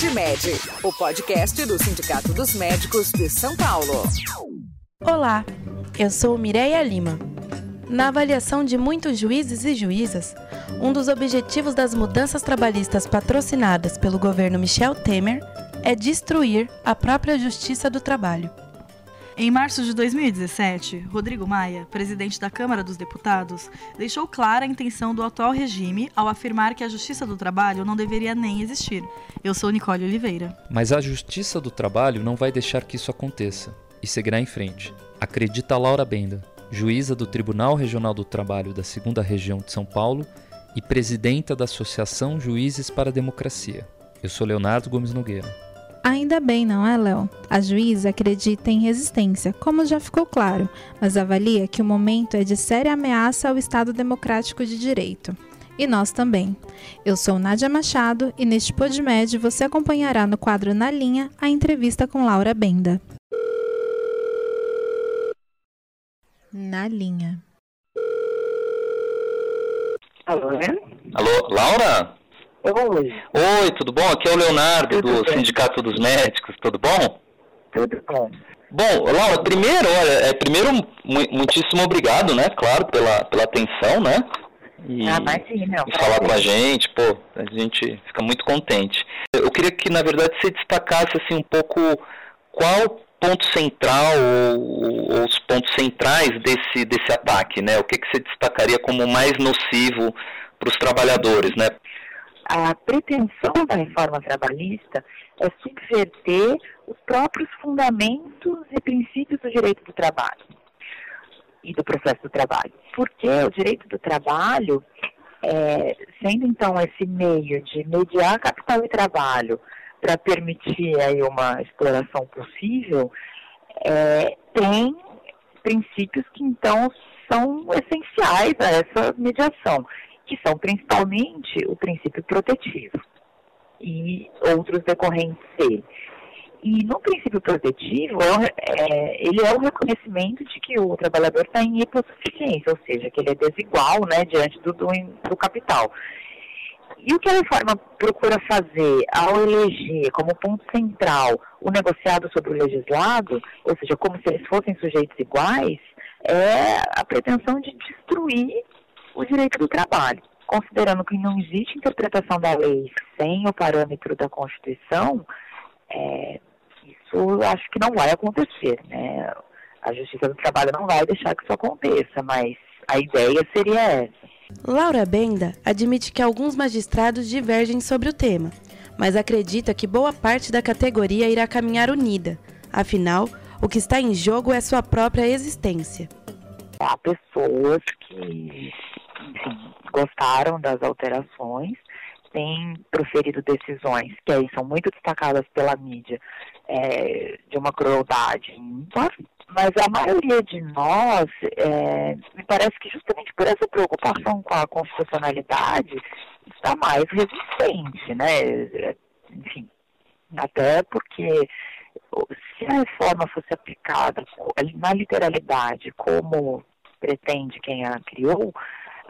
Podmédio, o podcast do Sindicato dos Médicos de São Paulo. Olá, eu sou Mireia Lima. Na avaliação de muitos juízes e juízas, um dos objetivos das mudanças trabalhistas patrocinadas pelo governo Michel Temer é destruir a própria justiça do trabalho. Em março de 2017, Rodrigo Maia, presidente da Câmara dos Deputados, deixou clara a intenção do atual regime ao afirmar que a Justiça do Trabalho não deveria nem existir. Eu sou Nicole Oliveira. Mas a Justiça do Trabalho não vai deixar que isso aconteça e seguirá em frente. Acredita Laura Benda, juíza do Tribunal Regional do Trabalho da 2ª Região de São Paulo e presidenta da Associação Juízes para a Democracia. Eu sou Leonardo Gomes Nogueira. Ainda bem, não é, Léo? A juíza acredita em resistência, como já ficou claro, mas avalia que o momento é de séria ameaça ao Estado Democrático de Direito. E nós também. Eu sou Nádia Machado e neste Podmédio você acompanhará no quadro Na Linha a entrevista com Laura Benda. Na Linha. Alô, né? Alô, Laura? Oi, tudo bom? Aqui é o Leonardo do Sindicato dos Médicos, tudo bom? Tudo bom. Bom, Laura, primeiro muitíssimo obrigado, né, claro, pela atenção, né? E falar com a gente, a gente fica muito contente. Eu queria que, na verdade, você destacasse assim um pouco qual ponto central ou os pontos centrais desse ataque, né? O que você destacaria como mais nocivo para os trabalhadores, né? A pretensão da reforma trabalhista é subverter os próprios fundamentos e princípios do direito do trabalho e do processo do trabalho. Porque o direito do trabalho, sendo então esse meio de mediar capital e trabalho para permitir aí uma exploração possível, tem princípios que então são essenciais a essa mediação, que são principalmente o princípio protetivo e outros decorrentes dele. E no princípio protetivo, ele é o reconhecimento de que o trabalhador está em hipossuficiência, ou seja, que ele é desigual, né, diante do capital. E o que a reforma procura fazer ao eleger como ponto central o negociado sobre o legislado, ou seja, como se eles fossem sujeitos iguais, é a pretensão de destruir o direito do trabalho, considerando que não existe interpretação da lei sem o parâmetro da Constituição. Isso acho que não vai acontecer, né? A Justiça do Trabalho não vai deixar que isso aconteça, mas a ideia seria essa. Laura Benda admite que alguns magistrados divergem sobre o tema, mas acredita que boa parte da categoria irá caminhar unida. Afinal, o que está em jogo é sua própria existência. Há pessoas que gostaram das alterações, têm proferido decisões que aí são muito destacadas pela mídia, de uma crueldade ímpar, mas a maioria de nós, me parece que justamente por essa preocupação com a constitucionalidade, está mais resistente, né? Enfim, até porque se a reforma fosse aplicada na literalidade como pretende quem a criou,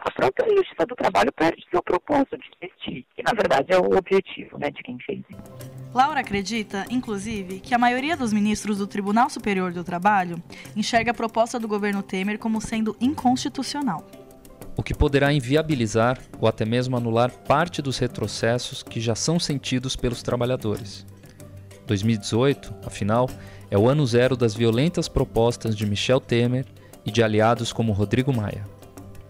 a própria Justiça do Trabalho perde seu propósito de existir, que na verdade é o objetivo, né, de quem fez isso. Laura acredita, inclusive, que a maioria dos ministros do Tribunal Superior do Trabalho enxerga a proposta do governo Temer como sendo inconstitucional, o que poderá inviabilizar ou até mesmo anular parte dos retrocessos que já são sentidos pelos trabalhadores. 2018, afinal, é o ano zero das violentas propostas de Michel Temer e de aliados como Rodrigo Maia.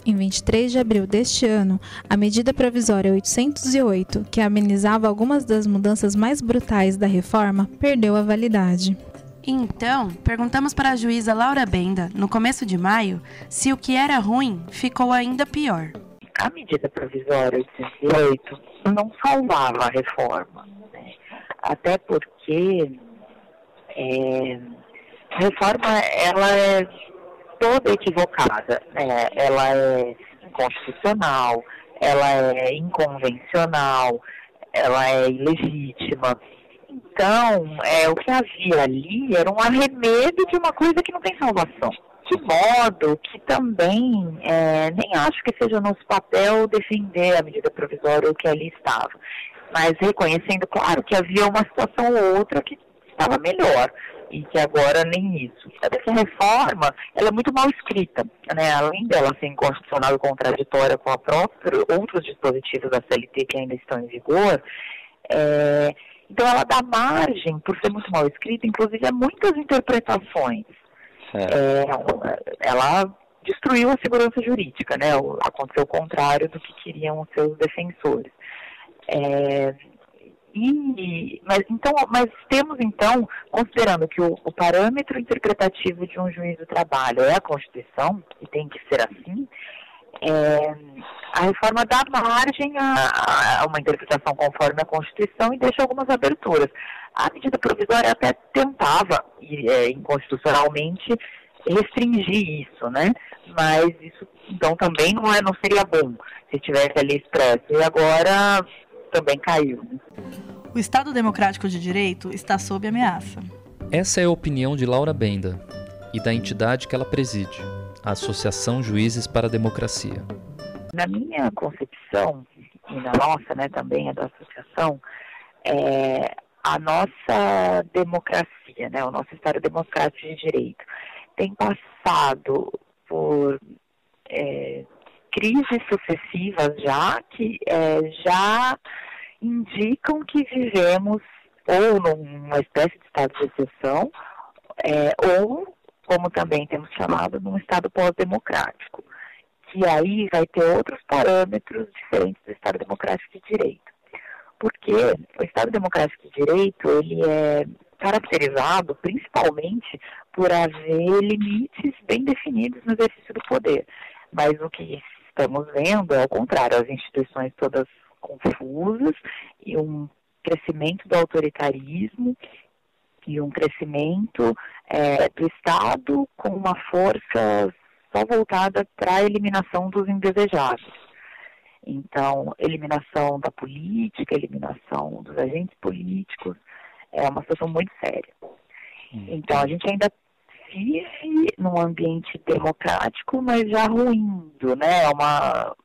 Em 23 de abril deste ano, a medida provisória 808, que amenizava algumas das mudanças mais brutais da reforma, perdeu a validade. Então, perguntamos para a juíza Laura Benda, no começo de maio, se o que era ruim ficou ainda pior. A medida provisória 808 não salvava a reforma, né? Até porque a reforma ela é toda equivocada, né? Ela é inconstitucional, ela é inconvencional, ela é ilegítima. Então, o que havia ali era um arremedo de uma coisa que não tem salvação. De modo que também nem acho que seja nosso papel defender a medida provisória ou o que ali estava. mas reconhecendo, claro, que havia uma situação ou outra que estava melhor e que agora nem isso. Essa reforma, ela é muito mal escrita, né? Além dela ser inconstitucional e contraditória com a própria, outros dispositivos da CLT que ainda estão em vigor, então ela dá margem, por ser muito mal escrita, inclusive a muitas interpretações. Ela destruiu a segurança jurídica, né? Aconteceu o contrário do que queriam os seus defensores. Mas temos, então, considerando que o parâmetro interpretativo de um juiz do trabalho é a Constituição, e tem que ser assim, a reforma dá margem a uma interpretação conforme a Constituição e deixa algumas aberturas. A medida provisória até tentava, inconstitucionalmente, restringir isso, né? Mas isso, então, também não seria bom se tivesse ali expresso. E agora também caiu. O Estado Democrático de Direito está sob ameaça. Essa é a opinião de Laura Benda e da entidade que ela preside, a Associação Juízes para a Democracia. Na minha concepção, e na nossa, né, também é da associação, a nossa democracia, né, o nosso Estado Democrático de Direito, tem passado por crises sucessivas já, que já indicam que vivemos ou numa espécie de estado de exceção, ou, como também temos chamado, num estado pós-democrático, que aí vai ter outros parâmetros diferentes do Estado Democrático de Direito. Porque o Estado Democrático de Direito, ele é caracterizado principalmente por haver limites bem definidos no exercício do poder. Mas o que estamos vendo é o contrário, as instituições todas confusas e um crescimento do autoritarismo e um crescimento do Estado com uma força só voltada para a eliminação dos indesejáveis. Então, eliminação da política, eliminação dos agentes políticos, é uma situação muito séria. Então, a gente ainda vive num ambiente democrático, mas já ruindo, né? Uma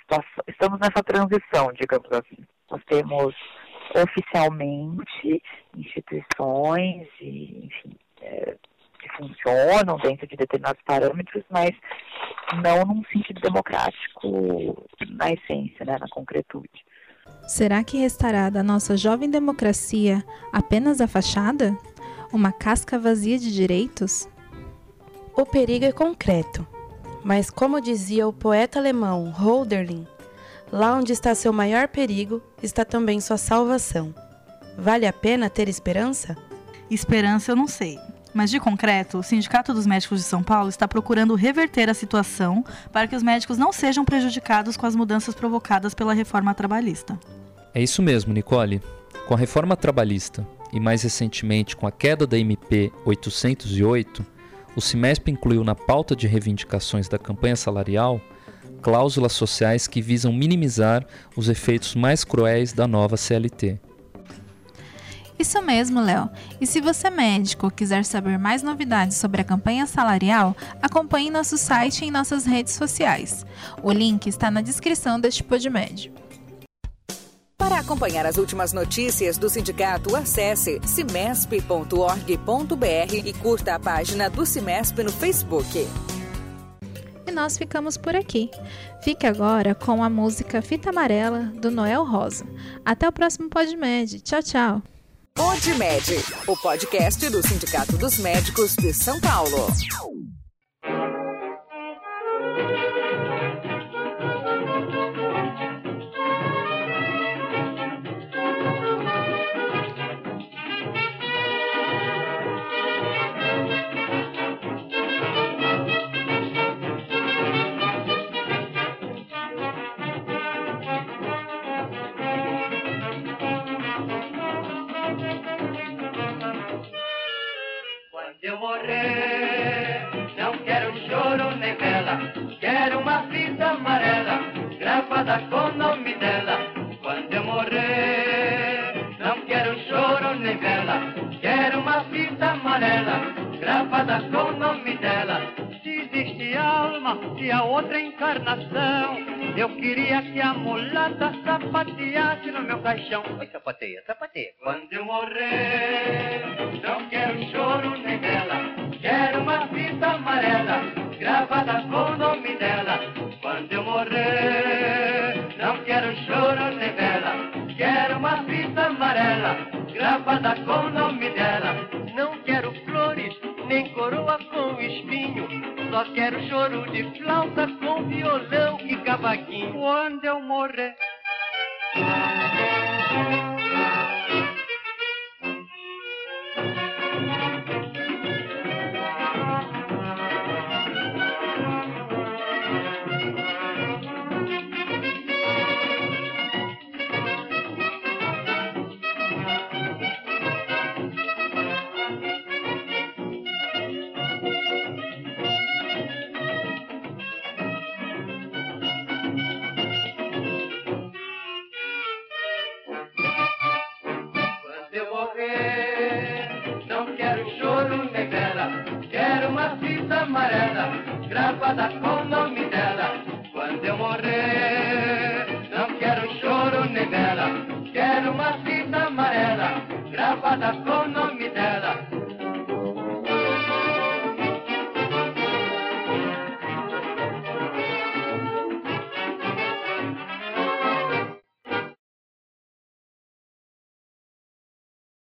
situação, estamos nessa transição, digamos assim. Nós temos oficialmente instituições e, enfim, que funcionam dentro de determinados parâmetros, mas não num sentido democrático na essência, né, na concretude. Será que restará da nossa jovem democracia apenas a fachada? Uma casca vazia de direitos? O perigo é concreto, mas como dizia o poeta alemão Holderlin, lá onde está seu maior perigo, está também sua salvação. Vale a pena ter esperança? Esperança eu não sei. Mas de concreto, o Sindicato dos Médicos de São Paulo está procurando reverter a situação para que os médicos não sejam prejudicados com as mudanças provocadas pela reforma trabalhista. É isso mesmo, Nicole. Com a reforma trabalhista e mais recentemente com a queda da MP 808, o CIMESP incluiu na pauta de reivindicações da campanha salarial cláusulas sociais que visam minimizar os efeitos mais cruéis da nova CLT. Isso mesmo, Léo. E se você, médico, quiser saber mais novidades sobre a campanha salarial, acompanhe nosso site e nossas redes sociais. O link está na descrição deste Podmédio. Para acompanhar as últimas notícias do sindicato, acesse cimesp.org.br e curta a página do CIMESP no Facebook. E nós ficamos por aqui. Fique agora com a música Fita Amarela, do Noel Rosa. Até o próximo Podmed. Tchau, tchau. Podmed, o podcast do Sindicato dos Médicos de São Paulo. Eu morrer, não quero choro nem vela, quero uma fita amarela, gravada com o nome dela. Quando eu morrer, não quero choro nem vela, quero uma fita amarela, gravada com o nome dela. Se existe alma, se há outra encarnação, Eu queria que a mulata sapateasse no meu caixão. Oi, sapateia, sapateia. Quando eu morrer, não quero choro nem dela. Quero uma fita amarela, gravada com o nome dela. Quando eu morrer, não quero choro nem vela. Quero uma fita amarela, gravada com o nome dela. Não quero flores, nem coroa com espinho. Só quero choro de flauta com violão e cavaquinho. Quando eu morrer. Gravada com o nome dela. Quando eu morrer, não quero choro nem vela. Quero uma fita amarela, gravada com